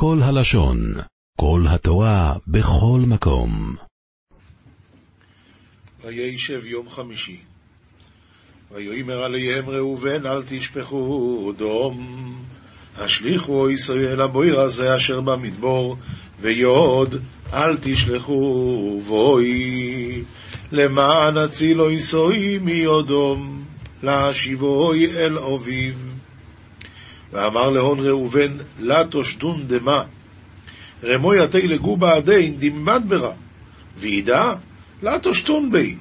קול הלשון, קול התורה בכל מקום. וישב יום חמישי. ויאמר עליהם ראובן, אל תשפכו דום, השליכו ישראל הבויר הזה אשר במדבור, ויוד, אל תשלחו בוי, למען הצילו ישראל מיודום, להשיבוי אל אביו. ואמר להון ראובן, לא תושדון דמה, רמו יתי לגובה עדיין דמד ברע, וידע, לא תושדון בי,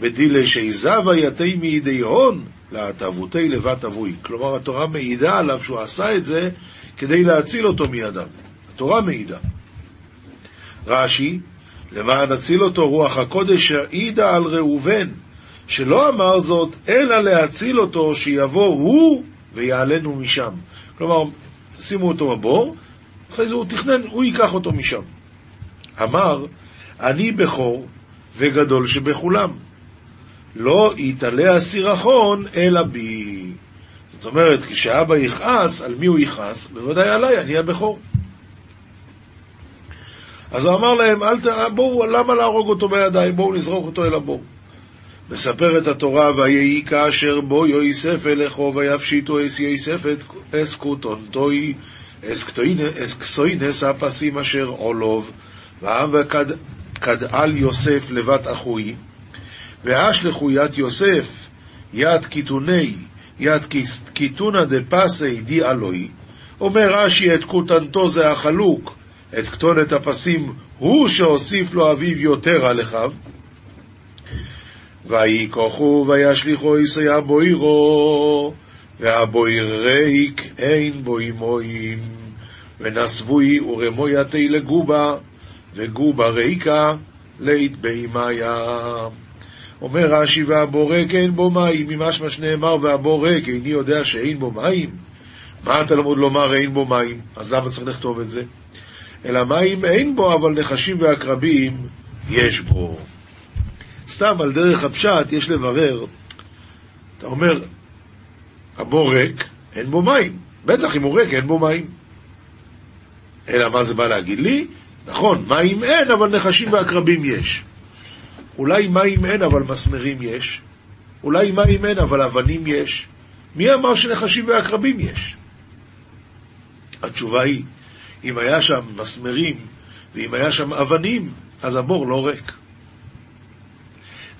בדילי שעזבה יתי מידי הון, להתאבותי לבת אבוי. כלומר, התורה מעידה עליו שהוא עשה את זה כדי להציל אותו מידיו. התורה מעידה. רש"י, למען הציל אותו רוח הקודש העידה על ראובן, שלא אמר זאת, אלא להציל אותו שיבוא הוא ויעלנו משם. כלומר, שימו אותו בבור, אחרי זה הוא תכנן, הוא ייקח אותו משם. אמר, אני בכור וגדול שבכולם. לא יתעלה הסירחון אלא בי. זאת אומרת, כשאבא יכעס, על מי הוא יכעס? בוודאי עליי, אני הבכור. אז הוא אמר להם, בואו, למה להרוג אותו בידיים? בואו נזרוק אותו אל הבור. מספרת התורה, ויהי כאשר בו יוסף אל אחיו, ויפשיטו אס יוסף את אסקוטונטוי, אסקסוינס הפסים אשר עולוב, והעם וקדעל יוסף לבת אחוי, ואשלחו יד יוסף, יד קיתוני, יד קיתונה דפסי די אלוהי. אומר רש"י, את קוטנתו זה החלוק, את קטונת הפסים הוא שהוסיף לו אביו יותר על אחיו. ויקחו וישליחו ישראל בוירו, והבויר ריק אין בוי מוים, ונסבוי ורמו יתי לגובה, וגובה ריקה לית בהימיה. אומר רש"י, והבורק אין בו מים, ממשמע שנאמר, והבורק איני יודע שאין בו מים. מה התלמוד לומר אין בו מים? אז למה צריך לכתוב את זה? אלא מים אין בו, אבל נחשים ועקרבים יש בו. סתם על דרך הפשט יש לברר, אתה אומר, הבורק אין בו מים, בטח אם הוא ריק אין בו מים. אלא מה זה בא להגיד לי? נכון, מים אין, אבל נחשים ועקרבים יש. אולי מים אין אבל מסמרים יש, אולי מים אין אבל אבנים יש. מי אמר שנחשים ועקרבים יש? התשובה היא, אם היה שם מסמרים ואם היה שם אבנים, אז הבור לא ריק.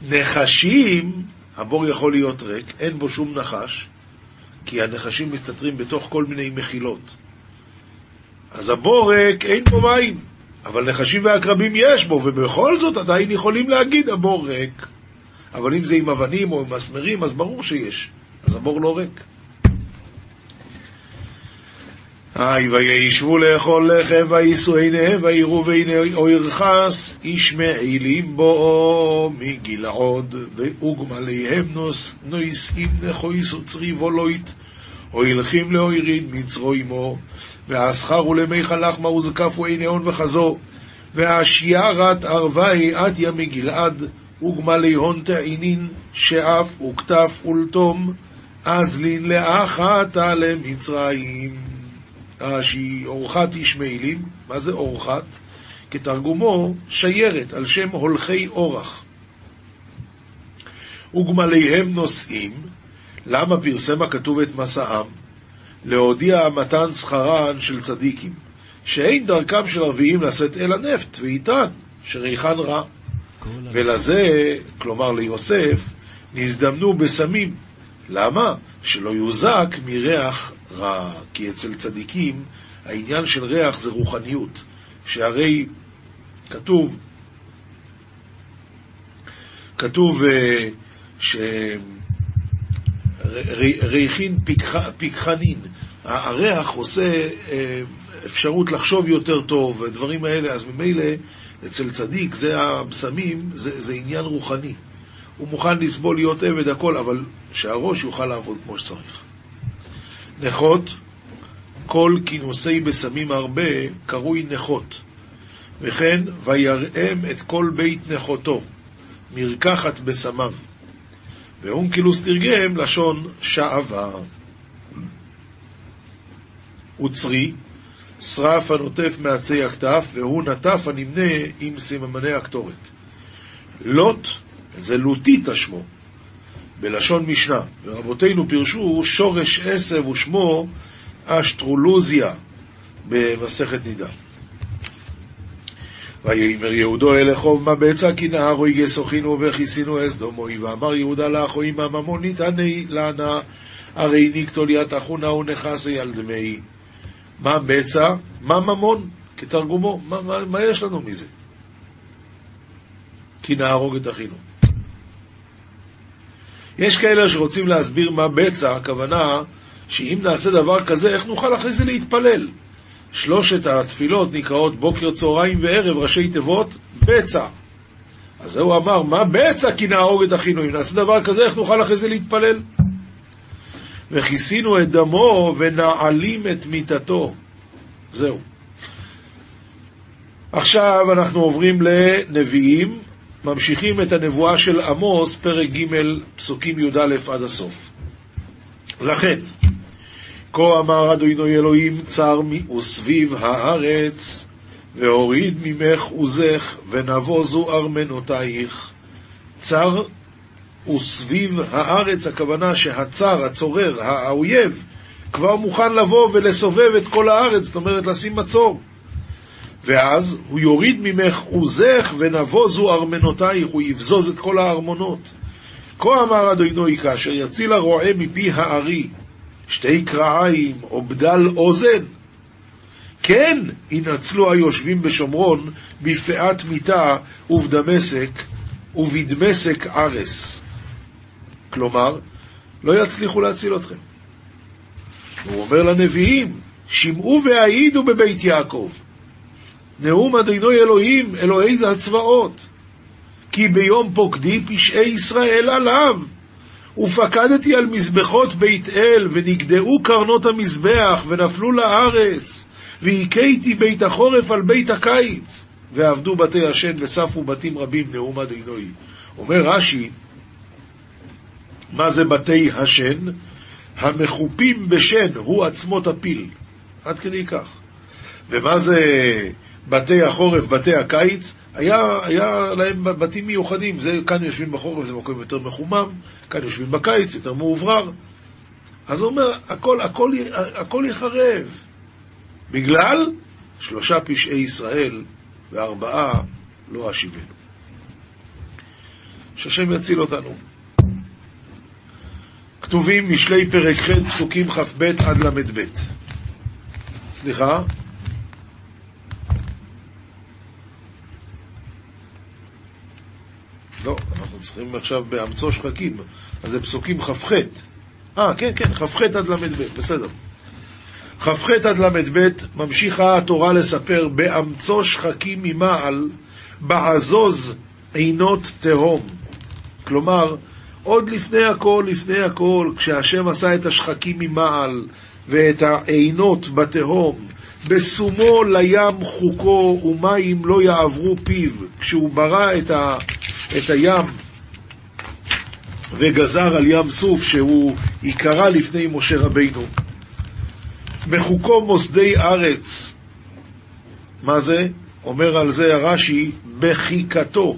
נחשים, הבור יכול להיות ריק, אין בו שום נחש, כי הנחשים מסתתרים בתוך כל מיני מחילות. אז הבור ריק, אין בו מים, אבל נחשים ועקרבים יש בו, ובכל זאת עדיין יכולים להגיד הבור ריק. אבל אם זה עם אבנים או עם מסמרים, אז ברור שיש, אז הבור לא ריק. וישבו לאכול לחם, ויישאו עיניהם, ויראו ועיני ירחס, ישמעאלים בואו מגלעד, וגמליהם נויסים נכויס וצריבו לוית, הילכים להויריד מצרוימו, והסחרו למיכל לחמה וזקפו עיני הון וחזו, והשיירת ערבי עתיה מגלעד, וגמלי הון תעינין, שאף וכתף ולתום, אז לין לאחתה למצרים. שהיא אורחת ישמעאלים. מה זה אורחת? כתרגומו שיירת, על שם הולכי אורח. וגמליהם נוסעים. למה פרסם הכתוב את מסעם? להודיע מתן שכרן של צדיקים, שאין דרכם של ערביים לשאת אל הנפט ואיתן שריחן רע, ולזה, כלומר ליוסף, נזדמנו בסמים. למה? שלא יוזק מריח רע, כי אצל צדיקים העניין של ריח זה רוחניות, שהרי כתוב שריחין פיקחנין, הריח עושה אפשרות לחשוב יותר טוב ודברים האלה. אז ממילא אצל צדיק זה הבשמים, זה עניין רוחני, הוא מוכן לסבול, להיות עבד, הכל, אבל שהראש יוכל לעבוד כמו שצריך. נכות, כל כינוסי בשמים הרבה קרוי נכות, וכן ויראם את כל בית נכותו מרקחת בשמיו, ואום כילוס תרגם לשון שעבה. וצרי, שרף הנוטף מעצי הכתף, והוא נטף הנמנה עם סימני הקטורת. לוט זה לוטית שמו בלשון משנה, ורבותינו פירשו שורש עשב ושמו אשטרולוזיה במסכת נידה. ויאמר יהודו אל אחיו מה בעצה כי נהרו יגסוכינו וכיסינו אסדום אוי, ואמר יהודה לאחיו אם הממון ניתני לנה הרי ניקטוליית אחונה ונכסי על דמי. מה בעצה? מה ממון? כתרגומו, מה יש לנו מזה? כי נהרוג את אחינו. יש כאלה שרוצים להסביר מה בצע, הכוונה שאם נעשה דבר כזה, איך נוכל אחרי זה להתפלל? שלושת התפילות נקראות בוקר, צהריים וערב, ראשי תיבות, בצע. אז הוא אמר, מה בצע כי נהרוג את אחינו? אם נעשה דבר כזה, איך נוכל אחרי זה להתפלל? וכיסינו את דמו ונעלים את מיטתו. זהו. עכשיו אנחנו עוברים לנביאים, ממשיכים את הנבואה של עמוס, פרק ג' פסוקים י' עד הסוף. לכן, כה אמר אדוני אלוהים צר וסביב הארץ, והוריד ממך עוזך ונבוזו ארמנותייך. צר וסביב הארץ, הכוונה שהצר, הצורר, האויב, כבר מוכן לבוא ולסובב את כל הארץ, זאת אומרת לשים מצור. ואז הוא יוריד ממך עוזך ונבוזו ארמנותייך, הוא יבזוז את כל הארמונות. כה אמר אדוני כאשר יציל הרועה מפי הארי, שתי קרעיים או בדל אוזן, כן ינצלו היושבים בשומרון בפאת מיטה ובדמשק ובדמשק ארס. כלומר, לא יצליחו להציל אתכם. הוא אומר לנביאים, שמעו והעידו בבית יעקב, נאום אדוני אלוהים, אלוהי הצבאות, כי ביום פוקדי פשעי ישראל עליו, ופקדתי על מזבחות בית אל, ונגדעו קרנות המזבח, ונפלו לארץ, והיקיתי בית החורף על בית הקיץ, ועבדו בתי השן וספו בתים רבים, נאום אדוני. אומר רש"י, מה זה בתי השן? המחופים בשן, הוא עצמו תפיל. עד כדי כך. ומה זה בתי החורף, בתי הקיץ? היה להם בתים מיוחדים. זה, כאן יושבים בחורף, זה מקום יותר מחומם, כאן יושבים בקיץ, יותר מעוברר. אז הוא אומר, הכל יחרב. בגלל 3 פשעי ישראל, 4 לא אשיבנו. שהשם יציל אותנו. כתובים משלי פרק ח' פסוקים כ"ב עד ל"ב. סליחה? לא, אנחנו צריכים עכשיו באמצו שחקים, אז זה פסוקים כ"ח. כן, כ"ח עד ל"ב, בסדר. כ"ח עד ל"ב ממשיכה התורה לספר באמצו שחקים ממעל, בעזוז עינות תהום. כלומר, עוד לפני הכל, כשהשם עשה את השחקים ממעל ואת העינות בתהום, בשומו לים חוקו ומים לא יעברו פיו, כשהוא ברא את הים וגזר על ים סוף שהוא יקרא לפני משה רבינו, בחוקו מוסדי ארץ. מה זה? אומר על זה הרש"י, בחיקתו,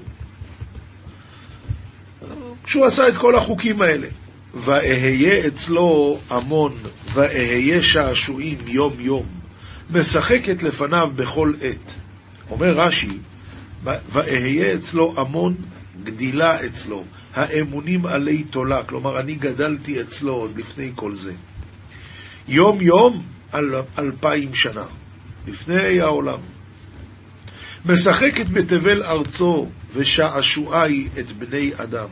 כשהוא עשה את כל החוקים האלה. ואהיה אצלו המון ואהיה שעשועים יום יום, משחקת לפניו בכל עת. אומר רש"י, ואהיה אצלו המון, גדילה אצלו, האמונים עלי תולה, כלומר אני גדלתי אצלו עוד לפני כל זה. יום יום 2000 שנה, לפני העולם. משחקת בתבל ארצו ושעשועי את בני אדם.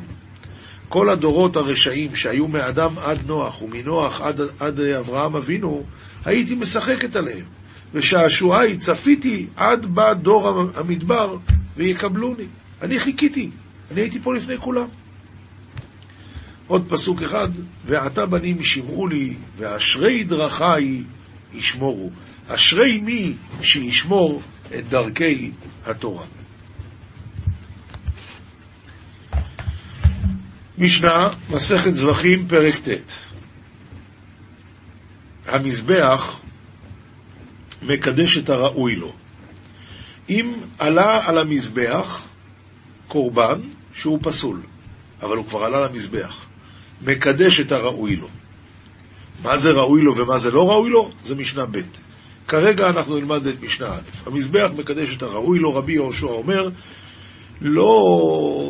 כל הדורות הרשעים שהיו מאדם עד נוח ומנוח עד אברהם אבינו, הייתי משחקת עליהם, ושעשועי צפיתי עד בא דור המדבר ויקבלוני. אני חיכיתי, אני הייתי פה לפני כולם. עוד פסוק אחד, ועתה בנים שמעו לי ואשרי דרכי ישמורו. אשרי מי שישמור את דרכי התורה. משנה, מסכת זבחים פרק ט'. המזבח מקדש את הראוי לו. אם עלה על המזבח קורבן שהוא פסול, אבל הוא כבר עלה למזבח, מקדש את הראוי לו. מה זה ראוי לו ומה זה לא ראוי לו? זה משנה ב'. כרגע אנחנו נלמד את משנה א'. המזבח מקדש את הראוי לו. רבי יהושע אומר, לא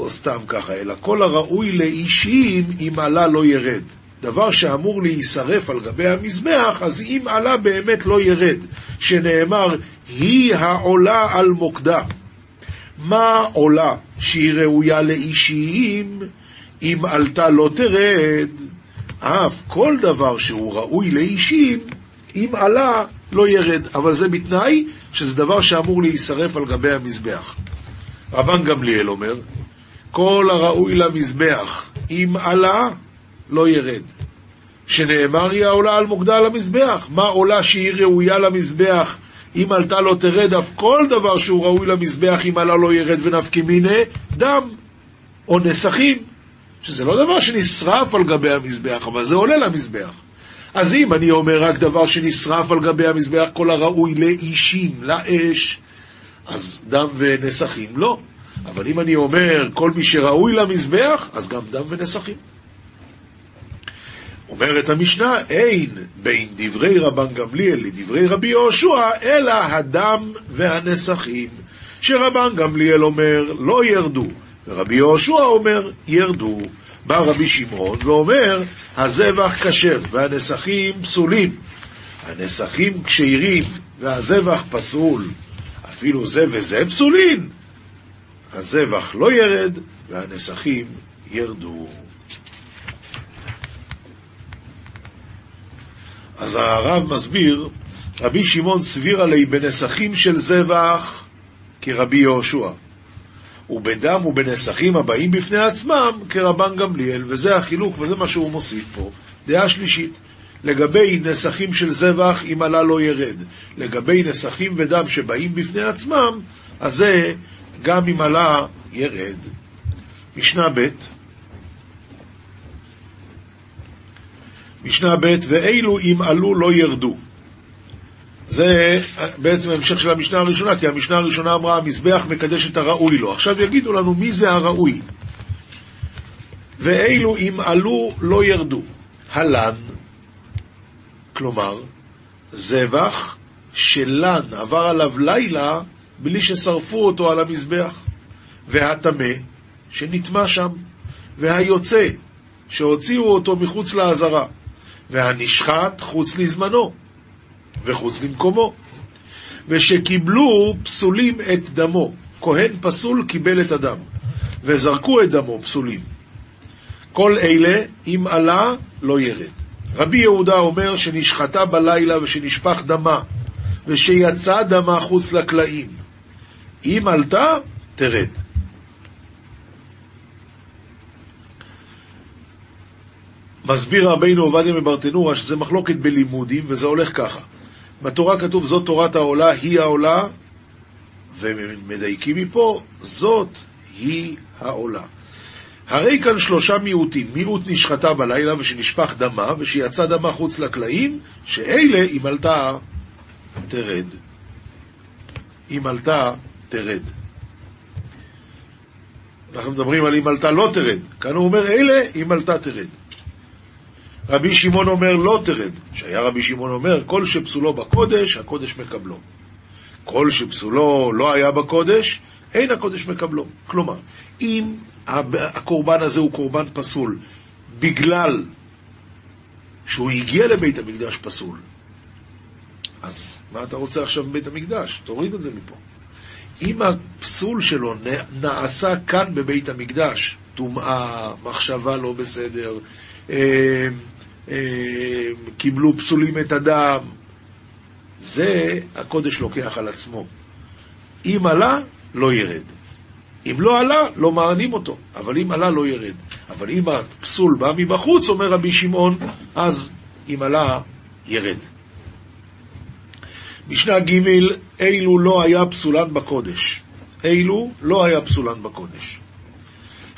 סתם ככה, אלא כל הראוי לאישים אם עלה לא ירד. דבר שאמור להישרף על גבי המזבח, אז אם עלה באמת לא ירד, שנאמר, היא העולה על מוקדה. מה עולה שהיא ראויה לאישיים אם עלתה לא תרד? אף כל דבר שהוא ראוי לאישים אם עלה לא ירד, אבל זה בתנאי שזה דבר שאמור להישרף על גבי המזבח. רבן גמליאל אומר, כל הראוי למזבח אם עלה לא ירד, שנאמר היא העולה על מוקדה על המזבח. מה עולה שהיא ראויה למזבח אם עלתה לא תרד? אף כל דבר שהוא ראוי למזבח אם עלה לא ירד, ונפקי מיני דם או נסכים, שזה לא דבר שנשרף על גבי המזבח, אבל זה עולה למזבח. אז אם אני אומר רק דבר שנשרף על גבי המזבח, כל הראוי לאישים, לאש, אז דם ונסכים לא. אבל אם אני אומר כל מי שראוי למזבח, אז גם דם ונסכים. אומרת המשנה, אין בין דברי רבן גמליאל לדברי רבי יהושע, אלא הדם והנסכים. שרבן גמליאל אומר לא ירדו, ורבי יהושע אומר ירדו. בא רבי שמעון ואומר, הזבח כשר והנסכים פסולים. הנסכים כשירים והזבח פסול, אפילו זה וזה פסולין. הזבח לא ירד והנסכים ירדו. אז הרב מסביר, רבי שמעון סביר עלי בנסכים של זבח כרבי יהושע, ובדם ובנסכים הבאים בפני עצמם כרבן גמליאל. וזה החילוק, וזה מה שהוא מוסיף פה. דעה שלישית, לגבי נסכים של זבח אם עלה לא ירד. לגבי נסכים ודם שבאים בפני עצמם, אז זה גם אם עלה ירד. משנה ב'. ואילו אם עלו לא ירדו. זה בעצם המשך של המשנה הראשונה, כי המשנה הראשונה אמרה המזבח מקדש את הראוי לו. עכשיו יגידו לנו מי זה הראוי. ואילו אם עלו לא ירדו, הלן, כלומר זבח שלן עבר עליו לילה בלי ששרפו אותו על המזבח, והטמא שנטמע שם, והיוצא שהוציאו אותו מחוץ לעזרה, והנשחט חוץ לזמנו וחוץ למקומו, ושקיבלו פסולים את דמו. כהן פסול קיבל את הדם, וזרקו את דמו פסולים. כל אלה אם עלה לא ירד. רבי יהודה אומר שנשחטה בלילה ושנשפך דמה ושיצא דמה חוץ לקלעים, אם עלתה תרד. מסביר רבינו עובדיה מברטנורה שזה מחלוקת בלימודים, וזה הולך ככה. בתורה כתוב זאת תורת העולה, היא העולה, ומדייקים מפה זאת היא העולה. הרי כאן שלושה מיעוטים, מיעוט נשחטה בלילה ושנשפך דמה ושיצא דמה חוץ לקלעים, שאלה אם עלתה תרד. אם עלתה תרד. אנחנו מדברים על אם עלתה לא תרד, כאן הוא אומר אלה אם עלתה תרד. רבי שמעון אומר לא תרד, שהיה רבי שמעון אומר כל שפסולו בקודש, הקודש מקבלו. כל שפסולו לא היה בקודש, אין הקודש מקבלו. כלומר, אם הקורבן הזה הוא קורבן פסול, בגלל שהוא הגיע לבית המקדש פסול, אז מה אתה רוצה עכשיו בבית המקדש? תוריד את זה מפה. אם הפסול שלו נעשה כאן בבית המקדש, תומעה, מחשבה לא בסדר, קיבלו פסולים את הדם, זה הקודש לוקח על עצמו. אם עלה לא ירד, אם לא עלה לא מענים אותו, אבל אם עלה לא ירד. אבל אם הפסול בא מבחוץ, אומר רבי שמעון, אז אם עלה ירד. משנה ג', אילו לא היה פסולן בקודש. אילו לא היה פסולן בקודש,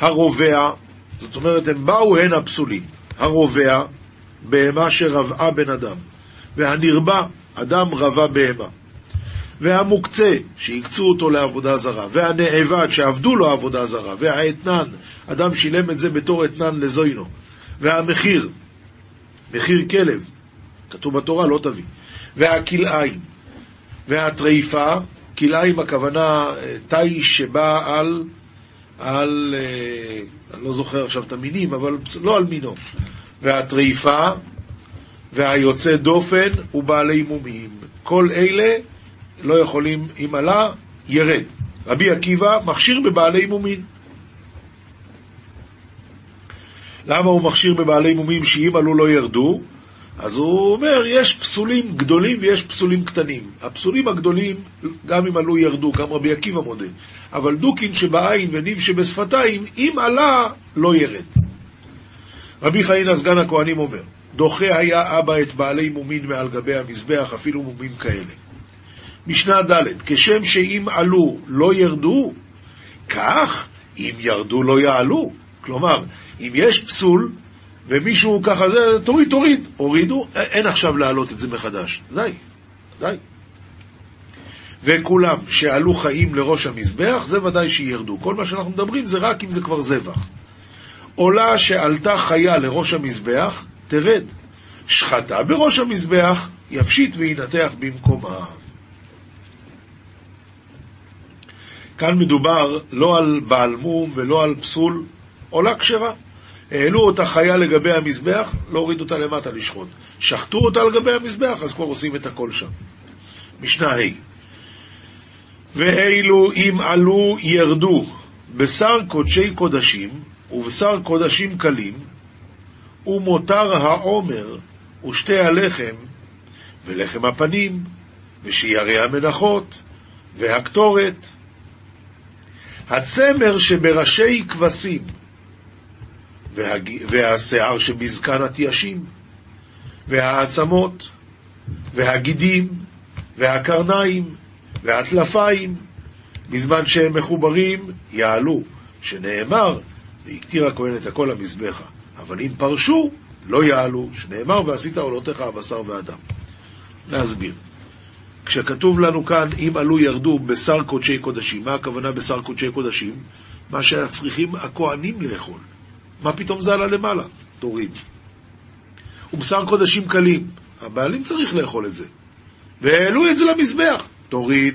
הרובע, זאת אומרת הם באו הן הפסולים, הרובע, בהמה שרבעה בן אדם, והנרבה, אדם רבה בהמה, והמוקצה שיקצו אותו לעבודה זרה, והנעבד שעבדו לו עבודה זרה, והאתנן, אדם שילם את זה בתור אתנן לזוינו, והמחיר, מחיר כלב, כתוב בתורה לא תביא, והכלאיים, והטריפה, כלאיים הכוונה תאי שבא על אני לא זוכר עכשיו את המינים, אבל לא על מינו, והטריפה, והיוצא דופן ובעלי מומים. כל אלה לא יכולים, אם עלה, ירד. רבי עקיבא מכשיר בבעלי מומים. למה הוא מכשיר בבעלי מומים שאם עלו לא ירדו? אז הוא אומר, יש פסולים גדולים ויש פסולים קטנים. הפסולים הגדולים, גם אם עלו ירדו, גם רבי עקיבא מודה. אבל דוקין שבעין וניב שבשפתיים, אם עלה, לא ירד. רבי חיינה סגן הכהנים אומר, דוחה היה אבא את בעלי מומין מעל גבי המזבח, אפילו מומין כאלה. משנה ד', כשם שאם עלו לא ירדו, כך אם ירדו לא יעלו. כלומר, אם יש פסול, ומישהו ככה זה, תוריד, הורידו, אין עכשיו להעלות את זה מחדש. די. וכולם שעלו חיים לראש המזבח, זה ודאי שירדו. כל מה שאנחנו מדברים זה רק אם זה כבר זבח. עולה שעלתה חיה לראש המזבח, תרד. שחטה בראש המזבח, יפשיט וינתח במקומה. כאן מדובר לא על בעל מום ולא על פסול, עולה כשרה. העלו אותה חיה לגבי המזבח, לא הורידו אותה למטה לשחוט. שחטו אותה לגבי המזבח, אז כבר עושים את הכל שם. משנה ה' ואילו אם עלו ירדו בשר קודשי קודשים ובשר קודשים קלים ומותר העומר ושתי הלחם ולחם הפנים ושירי המנחות והקטורת הצמר שבראשי כבשים והשיער שבזקן התיישים והעצמות והגידים והקרניים והטלפיים בזמן שהם מחוברים יעלו, שנאמר והקטיר הכהן את הכל המזבחה, אבל אם פרשו לא יעלו, שנאמר ועשית עולותיך הבשר והדם. להסביר, כשכתוב לנו כאן אם עלו ירדו בשר קודשי קודשים, מה הכוונה בשר קודשי קודשים? מה שצריכים הכהנים לאכול. מה פתאום זה עלה למעלה? תוריד. ובשר קודשים קלים, הבעלים צריך לאכול את זה, והעלו את זה למזבח, תוריד.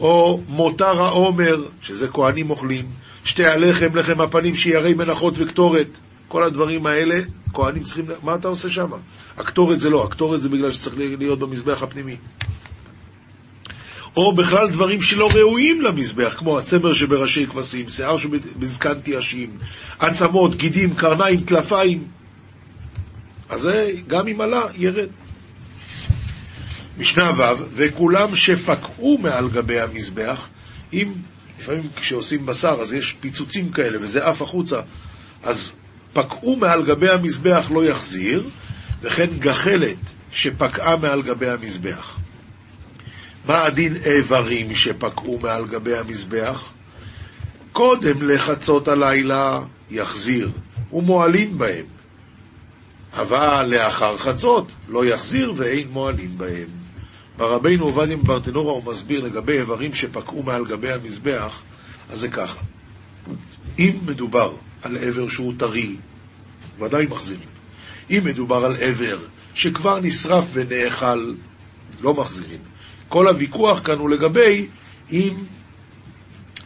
או מותר העומר, שזה כהנים אוכלים, שתי הלחם, לחם הפנים, שירי מנחות וקטורת, כל הדברים האלה כהנים צריכים, מה אתה עושה שם? הקטורת זה לא, הקטורת זה בגלל שצריך להיות במזבח הפנימי. או בכלל דברים שלא ראויים למזבח, כמו הצמר שבראשי כבשים, שיער שבזקן תיישים, עצמות, גידים, קרניים, טלפיים. אז זה גם אם עלה ירד. משנה ו' וכולם שפקעו מעל גבי המזבח, אם לפעמים כשעושים בשר אז יש פיצוצים כאלה וזה אף החוצה, אז פקעו מעל גבי המזבח לא יחזיר, וכן גחלת שפקעה מעל גבי המזבח. מה הדין איברים שפקעו מעל גבי המזבח? קודם לחצות הלילה יחזיר ומועלים בהם, אבל לאחר חצות לא יחזיר ואין מועלים בהם. ברבינו עובדיה מברטנורא הוא מסביר לגבי איברים שפקעו מעל גבי המזבח, אז זה ככה, אם מדובר על איבר שהוא טרי ודאי מחזירים, אם מדובר על איבר שכבר נשרף ונאכל לא מחזירים. כל הוויכוח כאן הוא לגבי אם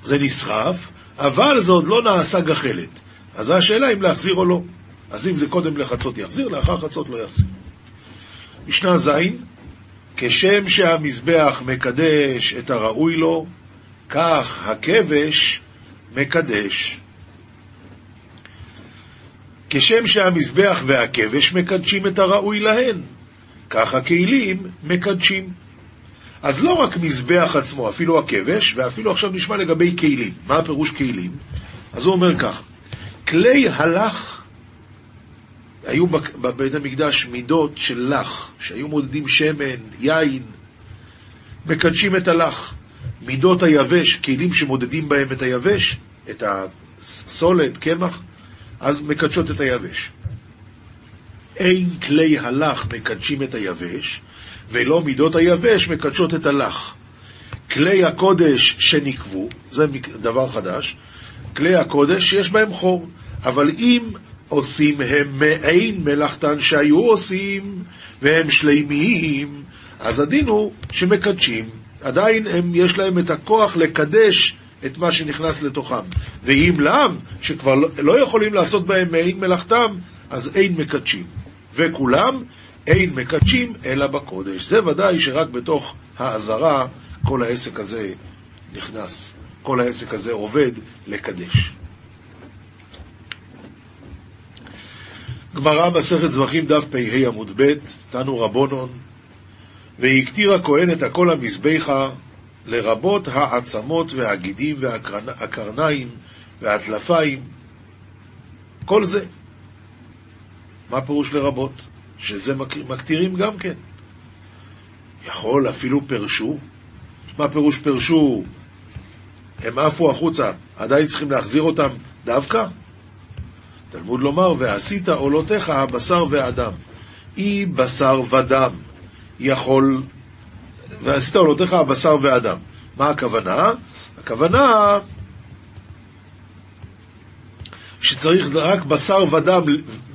זה נשרף אבל זה עוד לא נעשה גחלת, אז השאלה אם להחזיר או לא. אז אם זה קודם לחצות יחזיר, לאחר חצות לא יחזיר. משנה זין, כשם שהמזבח מקדש את הראוי לו, כך הכבש מקדש. כשם שהמזבח והכבש מקדשים את הראוי להן, כך הכלים מקדשים. אז לא רק מזבח עצמו, אפילו הכבש, ואפילו עכשיו נשמע לגבי כלים. מה הפירוש כלים? אז הוא אומר כך, כלי הלך, היו בבית המקדש מידות של לח, שהיו מודדים שמן, יין, מקדשים את הלח. מידות היבש, כלים שמודדים בהם את היבש, את הסולת, קמח, אז מקדשות את היבש. אין כלי הלח מקדשים את היבש, ולא מידות היבש מקדשות את הלך. כלי הקודש שנקבו, זה דבר חדש, כלי הקודש יש בהם חור, אבל אם עושים הם מעין מלאכתן שהיו עושים והם שלימיים, אז הדין הוא שמקדשים, עדיין יש להם את הכוח לקדש את מה שנכנס לתוכם, ואם לאו, שכבר לא יכולים לעשות בהם מעין מלאכתם, אז אין מקדשים, וכולם אין מקדשים אלא בקודש. זה ודאי שרק בתוך העזרה כל העסק הזה נכנס, כל העסק הזה עובד לקדש. גמרא מסכת זבחים דף פ"ה עמוד ב', תנו רבונון, והקטיר הכהן את הכל המזבחה לרבות העצמות והגידים והקרניים והטלפיים. כל זה, מה פירוש לרבות? שזה מקטירים גם כן, יכול אפילו פרשו. מה פירוש פרשו? הם עפו החוצה, עדיין צריכים להחזיר אותם דווקא? תלמוד לומר, ועשית עולותיך הבשר והדם, אי בשר ודם יכול, ועשית עולותיך הבשר והדם. מה הכוונה? הכוונה שצריך רק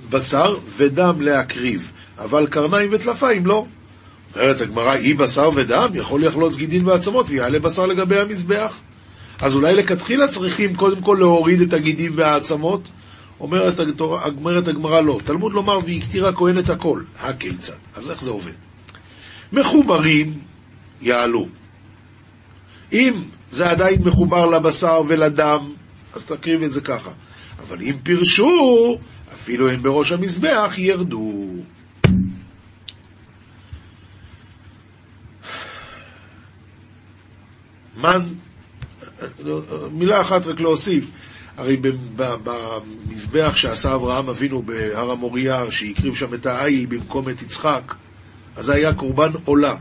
בשר ודם להקריב, אבל קרניים וטלפיים לא. אומרת הגמרא, אי בשר ודם, יכול לחלוץ גידים ועצמות ויעלה בשר לגבי המזבח. אז אולי לכתחילה צריכים קודם כל להוריד את הגידים והעצמות? אומרת הגמרא לא. תלמוד לומר, והקטיר הכהן את הכל. הכיצד? אז איך זה עובד? מחוברים יעלו. אם זה עדיין מחובר לבשר ולדם, אז תקריב את זה ככה. אבל אם פירשו, אפילו הם בראש המזבח ירדו. מילה אחת רק להוסיף, הרי במזבח שעשה אברהם אבינו בהר המוריה, שהקריב שם את העיל במקום את יצחק, אז זה היה קורבן עולה.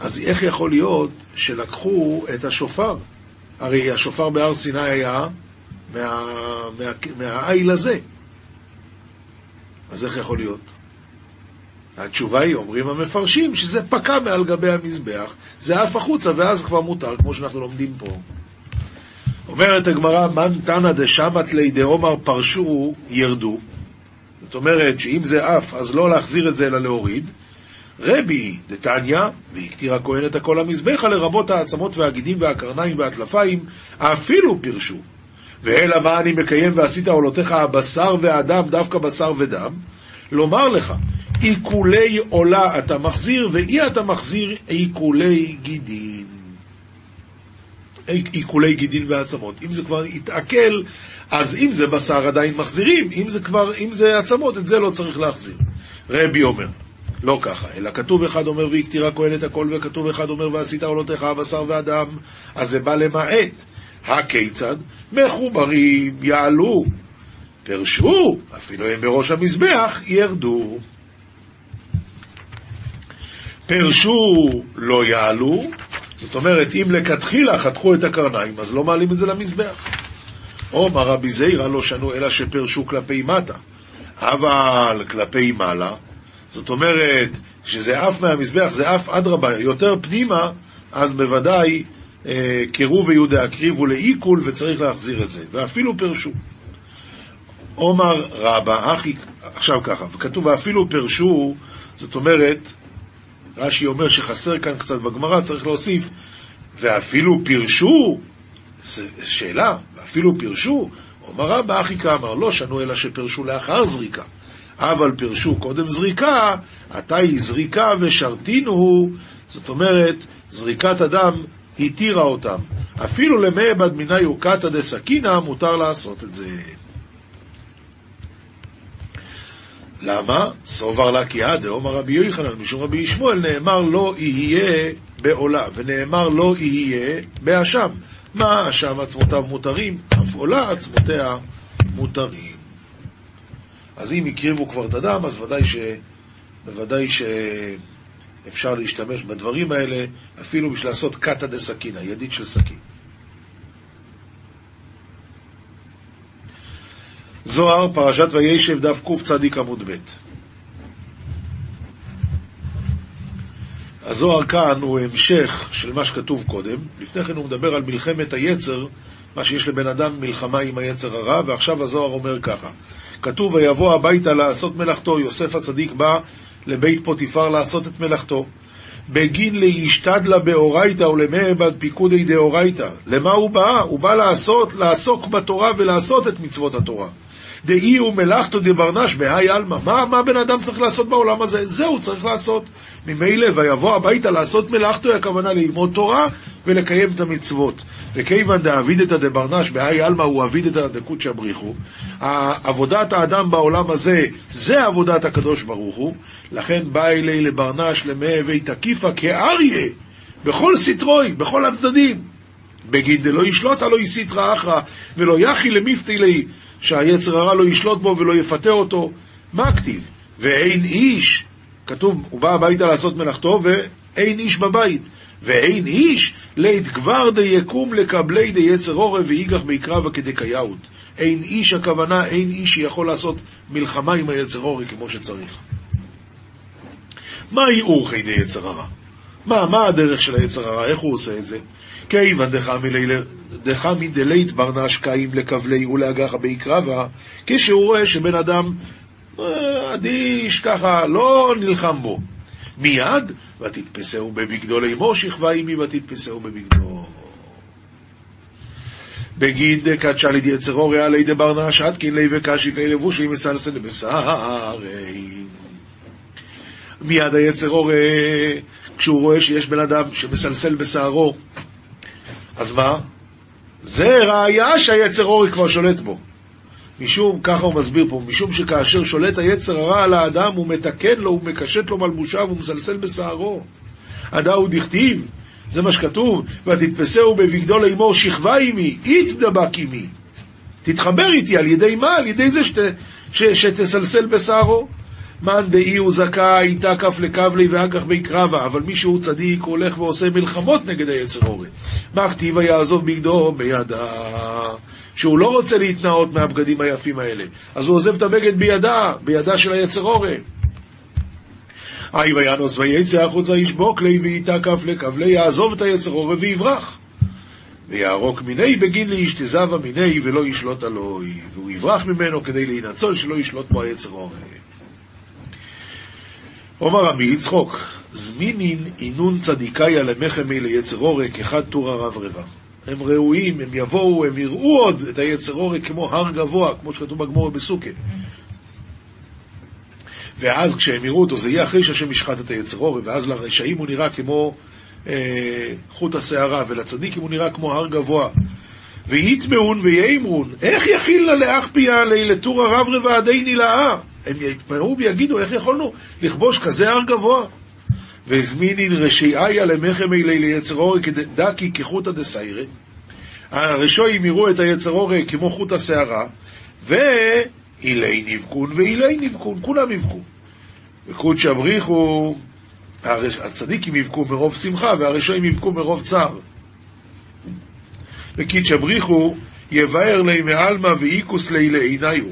אז איך יכול להיות שלקחו את השופר? הרי השופר בהר סיני היה מהעיל הזה, אז איך יכול להיות? התשובה היא, אומרים המפרשים, שזה פקע מעל גבי המזבח, זה אף החוצה, ואז כבר מותר, כמו שאנחנו לומדים פה. אומרת הגמרא, מן תנא דשמת ליה דאמר פרשו ירדו. זאת אומרת שאם זה אף, אז לא להחזיר את זה אלא להוריד. רבי דתניא, והקטיר הכהן את הכל המזבחה לרבות העצמות והגידים והקרניים והטלפיים, אפילו פרשו. ואלא מה אני מקיים ועשית עולותיך הבשר והדם, דווקא בשר ודם? לומר לך, עיקולי עולה אתה מחזיר, ואי אתה מחזיר עיקולי גידין. עיקולי גידין ועצמות. אם זה כבר התעכל, אז אם זה בשר עדיין מחזירים, אם זה עצמות, את זה לא צריך להחזיר. רבי אומר, לא ככה, אלא כתוב אחד אומר והקטירה כהן את הכל, וכתוב אחד אומר ועשית עולותיך הבשר והדם, אז זה בא למעט. הכיצד? מחוברים יעלו. פרשו, אפילו הם בראש המזבח ירדו. פרשו לא יעלו, זאת אומרת אם לכתחילה חתכו את הקרניים, אז לא מעלים את זה למזבח. אומר רבי זהירה, לא שנו אלא שפרשו כלפי מטה, אבל כלפי מעלה, זאת אומרת שזה אף מהמזבח, זה אף אדרבה יותר פנימה, אז בוודאי קרו ויהודה הקריבו לעיקול וצריך להחזיר את זה, ואפילו פרשו. אומר רבא, עכשיו ככה, וכתוב ואפילו פרשו, זאת אומרת, רש"י אומר שחסר כאן קצת בגמרא, צריך להוסיף, ואפילו פרשו, שאלה, ואפילו פרשו, אומר רבא, אמר, לא שנו אלא שפרשו לאחר זריקה, אבל פרשו קודם זריקה, עתה היא זריקה ושרתינו, זאת אומרת, זריקת אדם התירה אותם, אפילו למעבד מיני וקטע דסכינה, מותר לעשות את זה. למה? סובר לה כי עד, אומר רבי יוחנן, משום רבי ישמעאל, נאמר לא יהיה בעולה, ונאמר לא יהיה באשם. מה אשם עצמותיו מותרים? אף עולה עצמותיה מותרים. אז אם יקריבו כבר את הדם, אז ודאי שאפשר להשתמש בדברים האלה, אפילו בשביל לעשות קטע דסכינה, ידית של סכין. זוהר, פרשת וישב, דף קוף צדיק עמוד ב'. הזוהר כאן הוא המשך של מה שכתוב קודם. לפני כן הוא מדבר על מלחמת היצר, מה שיש לבן אדם מלחמה עם היצר הרע, ועכשיו הזוהר אומר ככה. כתוב, ויבוא הביתה לעשות מלאכתו, יוסף הצדיק בא לבית פוטיפר לעשות את מלאכתו. בגין להשתדלה באורייתא ולמעבד פיקודי דאורייתא. למה הוא בא? הוא בא לעשות, לעסוק בתורה ולעשות את מצוות התורה. דאי ומלאכתו דברנש בהי אלמה. מה בן אדם צריך לעשות בעולם הזה? זהו צריך לעשות. ממילא ויבוא הביתה לעשות מלאכתו, היא הכוונה ללמוד תורה ולקיים את המצוות. וכיוון דאבידתא דברנש בהי אלמה, הוא אבידתא דקודשא בריחו. עבודת האדם בעולם הזה זה עבודת הקדוש ברוך הוא. לכן בא אלי לברנש למהווה תקיפה כאריה בכל סטרוי, בכל הצדדים. בגין דלא ישלוט עלו יסיטרא אחרא ולא יחי למפתי ליה, שהיצר הרע לא ישלוט בו ולא יפתה אותו. מה כתיב? ואין איש, כתוב, הוא בא הביתה לעשות מלאכתו, ואין איש בבית. ואין איש, לית כבר דיקום לקבלי דייצר הורה ואיגח ביקרא וכדקייאות. אין איש, הכוונה, אין איש שיכול לעשות מלחמה עם היצר הורה כמו שצריך. מה יאורכי דייצר הרע? מה הדרך של היצר הרע? איך הוא עושה את זה? כיוון דחמי דלית ברנש קיים לקבלי ולאגחה בעקרבה, כשהוא רואה שבן אדם אדיש ככה לא נלחם בו, מיד ותתפסהו בבגדו לימו שכבה אימי ותתפסהו בבגדו. בגיד קדשה לידי יצרו ריאה לידי ברנש עד כן לי וקשי כלי לבושי מסלסל בסערי. מיד היצרו ריאה, כשהוא רואה שיש בן אדם שמסלסל בסערו, אז מה? זה ראיה שהיצר הורא כבר שולט בו. משום, ככה הוא מסביר פה, משום שכאשר שולט היצר הרע על האדם, הוא מתקן לו, הוא מקשט לו מלבושיו, הוא מסלסל בשערו. הדאו דכתיב, זה מה שכתוב, ותתפסהו בבגדו לאמור שכבה עמי, יתדבק עמי. תתחבר איתי, על ידי מה? על ידי זה שתסלסל בשערו. מן דאי הוא זכאי, איתה כף לקבלי ואגח ביקרבה, אבל מי שהוא צדיק הוא הולך ועושה מלחמות נגד היצר הורה. מה הכתיב? יעזוב בגדו בידה, שהוא לא רוצה להתנאות מהבגדים היפים האלה, אז הוא עוזב את הבגד בידה של היצר הורה. אי וינוס ויצא החוצה ישבוק לי ואיתה כף לקבלי, יעזוב את היצר הורה ויברח. ויערוק מיני בגין להשתזבה מיני ולא ישלוט עלוי, והוא יברח ממנו כדי להינצול שלא ישלוט בו היצר הורה. אומר רבי יצחק, זמינין אינון צדיקאיה למחמי ליצר הורה כחד טור הרב רבא. הם ראויים, הם יבואו, הם יראו עוד את היצר הורה כמו הר גבוה, כמו שכתוב בגמרא בסוכה. ואז כשהם יראו אותו, זה יהיה אחרי שהשם ישחט את היצר הורה, ואז לרשעים הוא נראה כמו חוט השערה, ולצדיקים הוא נראה כמו הר גבוה. ויתמאון ויאמרון, איך יכיל לה לאח פיה לי לטור הרב רבא עדי נילאה? הם יתפעו ויגידו, איך יכולנו לכבוש כזה הר גבוה? והזמינין רשעיה למחם אלי ליצר הורה דקי כחוטא דסיירה. הרשעים יראו את היצר הורה כמו חוטא השערה, ואילי נבקון, כולם יבכו. וקודשא בריחו, הצדיקים יבכו מרוב שמחה, והרשעים יבכו מרוב צער. וקודשא בריחו, יבאר לי מעלמא ואיקוס לי לעיניו.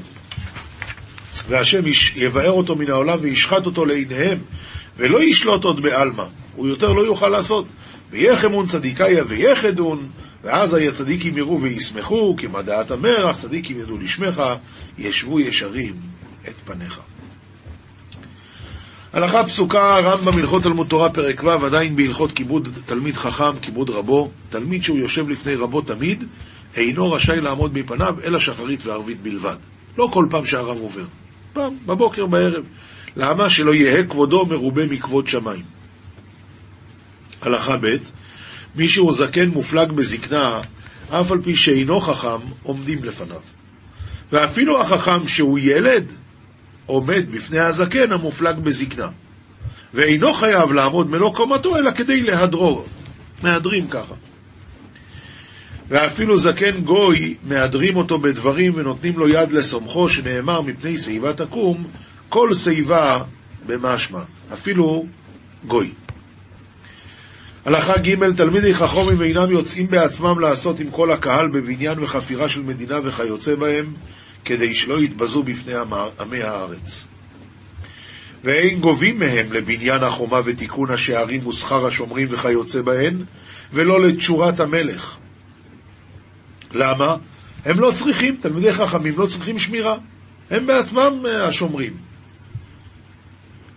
והשם יבאר אותו מן העולם וישחט אותו לעיניהם, ולא ישלוט עוד בעלמה, הוא יותר לא יוכל לעשות. ויחמון צדיקאיה ויחדון, ואז הצדיקים יראו וישמחו, כי מדעת המרח, צדיקים ידעו לשמך, ישבו ישרים את פניך. הלכה פסוקה, רמב"ם הלכות תלמוד תורה פרק ו', עדיין בהלכות כיבוד תלמיד חכם, כיבוד רבו. תלמיד שהוא יושב לפני רבו תמיד, אינו רשאי לעמוד בפניו, אלא שחרית וערבית בלבד. לא כל פעם שהרב עובר, פעם, בבוקר, בערב. למה? שלא יהיה כבודו מרובה מכבוד שמיים. הלכה ב', מי שהוא זקן מופלג בזקנה, אף על פי שאינו חכם, עומדים לפניו. ואפילו החכם שהוא ילד, עומד בפני הזקן המופלג בזקנה. ואינו חייב לעמוד מלוא קומתו, אלא כדי להדרו. מהדרים ככה. ואפילו זקן גוי מהדרים אותו בדברים ונותנים לו יד לסומכו, שנאמר מפני שיבה תקום, כל שיבה במשמע, אפילו גוי. הלכה ג', תלמידי חכמים אינם יוצאים בעצמם לעשות עם כל הקהל בבניין וחפירה של מדינה וכיוצא בהם, כדי שלא יתבזו בפני עמי הארץ. ואין גובים מהם לבניין החומה ותיקון השערים ושכר השומרים וכיוצא בהן, ולא לתשורת המלך. למה? הם לא צריכים, תלמידי חכמים לא צריכים שמירה, הם בעצמם השומרים.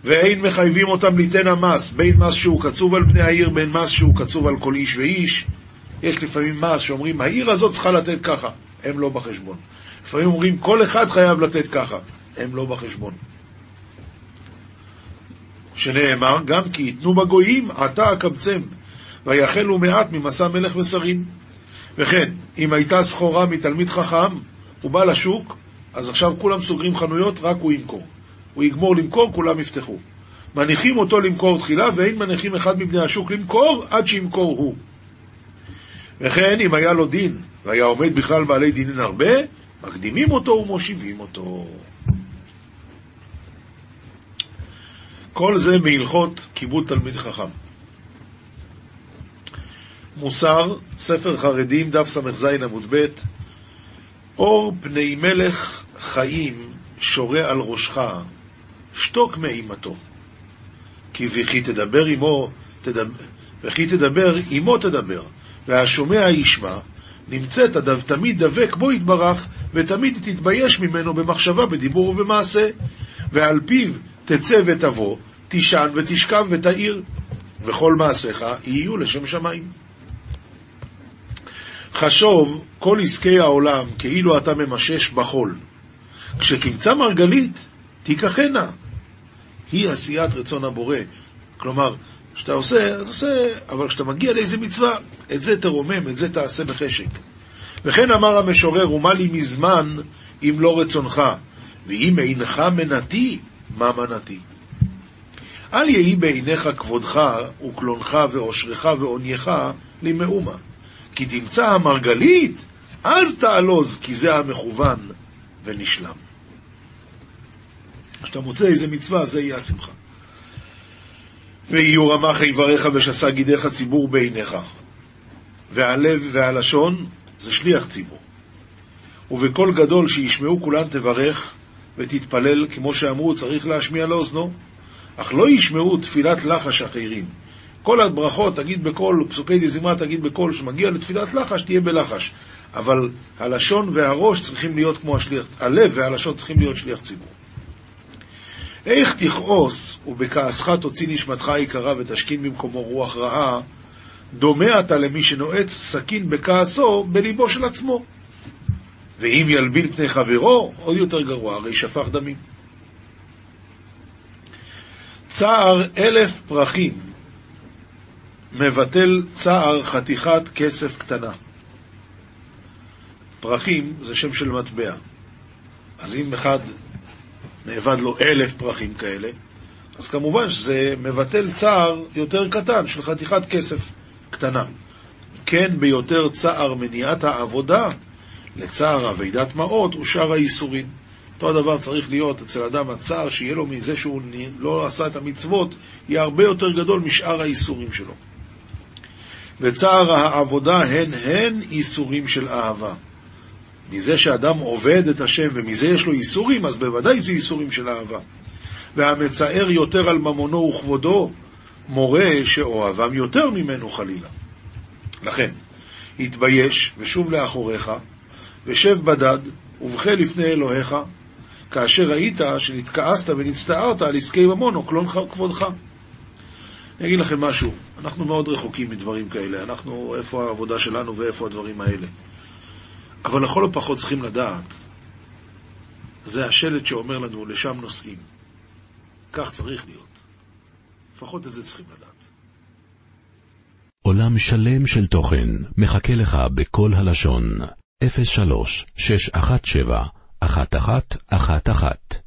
ואין מחייבים אותם ליתן המס, בין מס שהוא קצוב על בני העיר, בין מס שהוא קצוב על כל איש ואיש. יש לפעמים מס שאומרים, העיר הזאת צריכה לתת ככה, הם לא בחשבון. לפעמים אומרים, כל אחד חייב לתת ככה, הם לא בחשבון. שנאמר, גם כי יתנו בגויים, עתה הקבצם, ויחלו מעט ממסע מלך ושרים. וכן, אם הייתה סחורה מתלמיד חכם, הוא בא לשוק, אז עכשיו כולם סוגרים חנויות, רק הוא ימכור. הוא יגמור למכור, כולם יפתחו. מניחים אותו למכור תחילה, ואין מניחים אחד מבני השוק למכור, עד שימכור הוא. וכן, אם היה לו דין, והיה עומד בכלל בעלי דינין הרבה, מקדימים אותו ומושיבים אותו. כל זה מהלכות כיבוד תלמיד חכם. מוסר, ספר חרדים, דף סמ"ז עמוד ב', אור פני מלך חיים שורה על ראשך, שתוק מאימתו. כי וכי תדבר עמו תדבר, והשומע ישמע, נמצאת תמיד דבק בו יתברך, ותמיד תתבייש ממנו במחשבה, בדיבור ובמעשה, ועל פיו תצא ותבוא, תישן ותשכב ותעיר, וכל מעשיך יהיו לשם שמיים. חשוב כל עסקי העולם כאילו אתה ממשש בחול. כשתמצא מרגלית, תיקחנה. היא עשיית רצון הבורא. כלומר, כשאתה עושה, אז עושה, אבל כשאתה מגיע לאיזה מצווה, את זה תרומם, את זה תעשה בחשק. וכן אמר המשורר, ומה לי מזמן אם לא רצונך, ואם אינך מנתי, מה מנתי? אל יהי בעיניך כבודך, וקלונך ואושרך ועונייך למאומה. כי תמצא המרגלית, אז תעלוז, כי זה המכוון ונשלם. כשאתה מוצא איזה מצווה, זה יהיה השמחה. ויהיו רמך עבריך ושסה גידך ציבור בעיניך. והלב והלשון זה שליח ציבור. ובקול גדול שישמעו כולן תברך ותתפלל, כמו שאמרו צריך להשמיע לאוזנו, אך לא ישמעו תפילת לחש אחרים. כל הברכות תגיד בקול, פסוקי דזמרה תגיד בקול, שמגיע לתפילת לחש תהיה בלחש. אבל הלשון והראש צריכים להיות כמו השליח, הלב והלשון צריכים להיות שליח ציבור. איך תכעוס ובכעסך תוציא נשמתך היקרה ותשכין במקומו רוח רעה, דומה אתה למי שנועץ סכין בכעסו בליבו של עצמו. ואם ילבין פני חברו, עוד יותר גרוע, הרי שפך דמים. צער 1000 פרחים מבטל צער חתיכת כסף קטנה. פרחים זה שם של מטבע. אז אם אחד נאבד לו 1000 פרחים כאלה, אז כמובן שזה מבטל צער יותר קטן של חתיכת כסף קטנה. כן ביותר צער מניעת העבודה לצער עבידת מעות ושאר האיסורים. אותו הדבר צריך להיות אצל אדם, הצער שיהיה לו מזה שהוא לא עשה את המצוות יהיה הרבה יותר גדול משאר האיסורים שלו. וצער העבודה הן איסורים של אהבה. מזה שאדם עובד את השם ומזה יש לו איסורים, אז בוודאי זה איסורים של אהבה. והמצער יותר על ממונו וכבודו, מורה שאוהבם יותר ממנו חלילה. לכן, התבייש ושוב לאחוריך, ושב בדד ובכה לפני אלוהיך, כאשר ראית שנתכעסת ונצטערת על עסקי ממונו, קלונך וכבודך. אני אגיד לכם משהו, אנחנו מאוד רחוקים מדברים כאלה, אנחנו איפה העבודה שלנו ואיפה הדברים האלה. אבל לכל הפחות צריכים לדעת, זה השלט שאומר לנו לשם נוסעים. כך צריך להיות. לפחות את זה צריכים לדעת. עולם שלם של תוכן מחכה לך בכל הלשון. 03-617-1111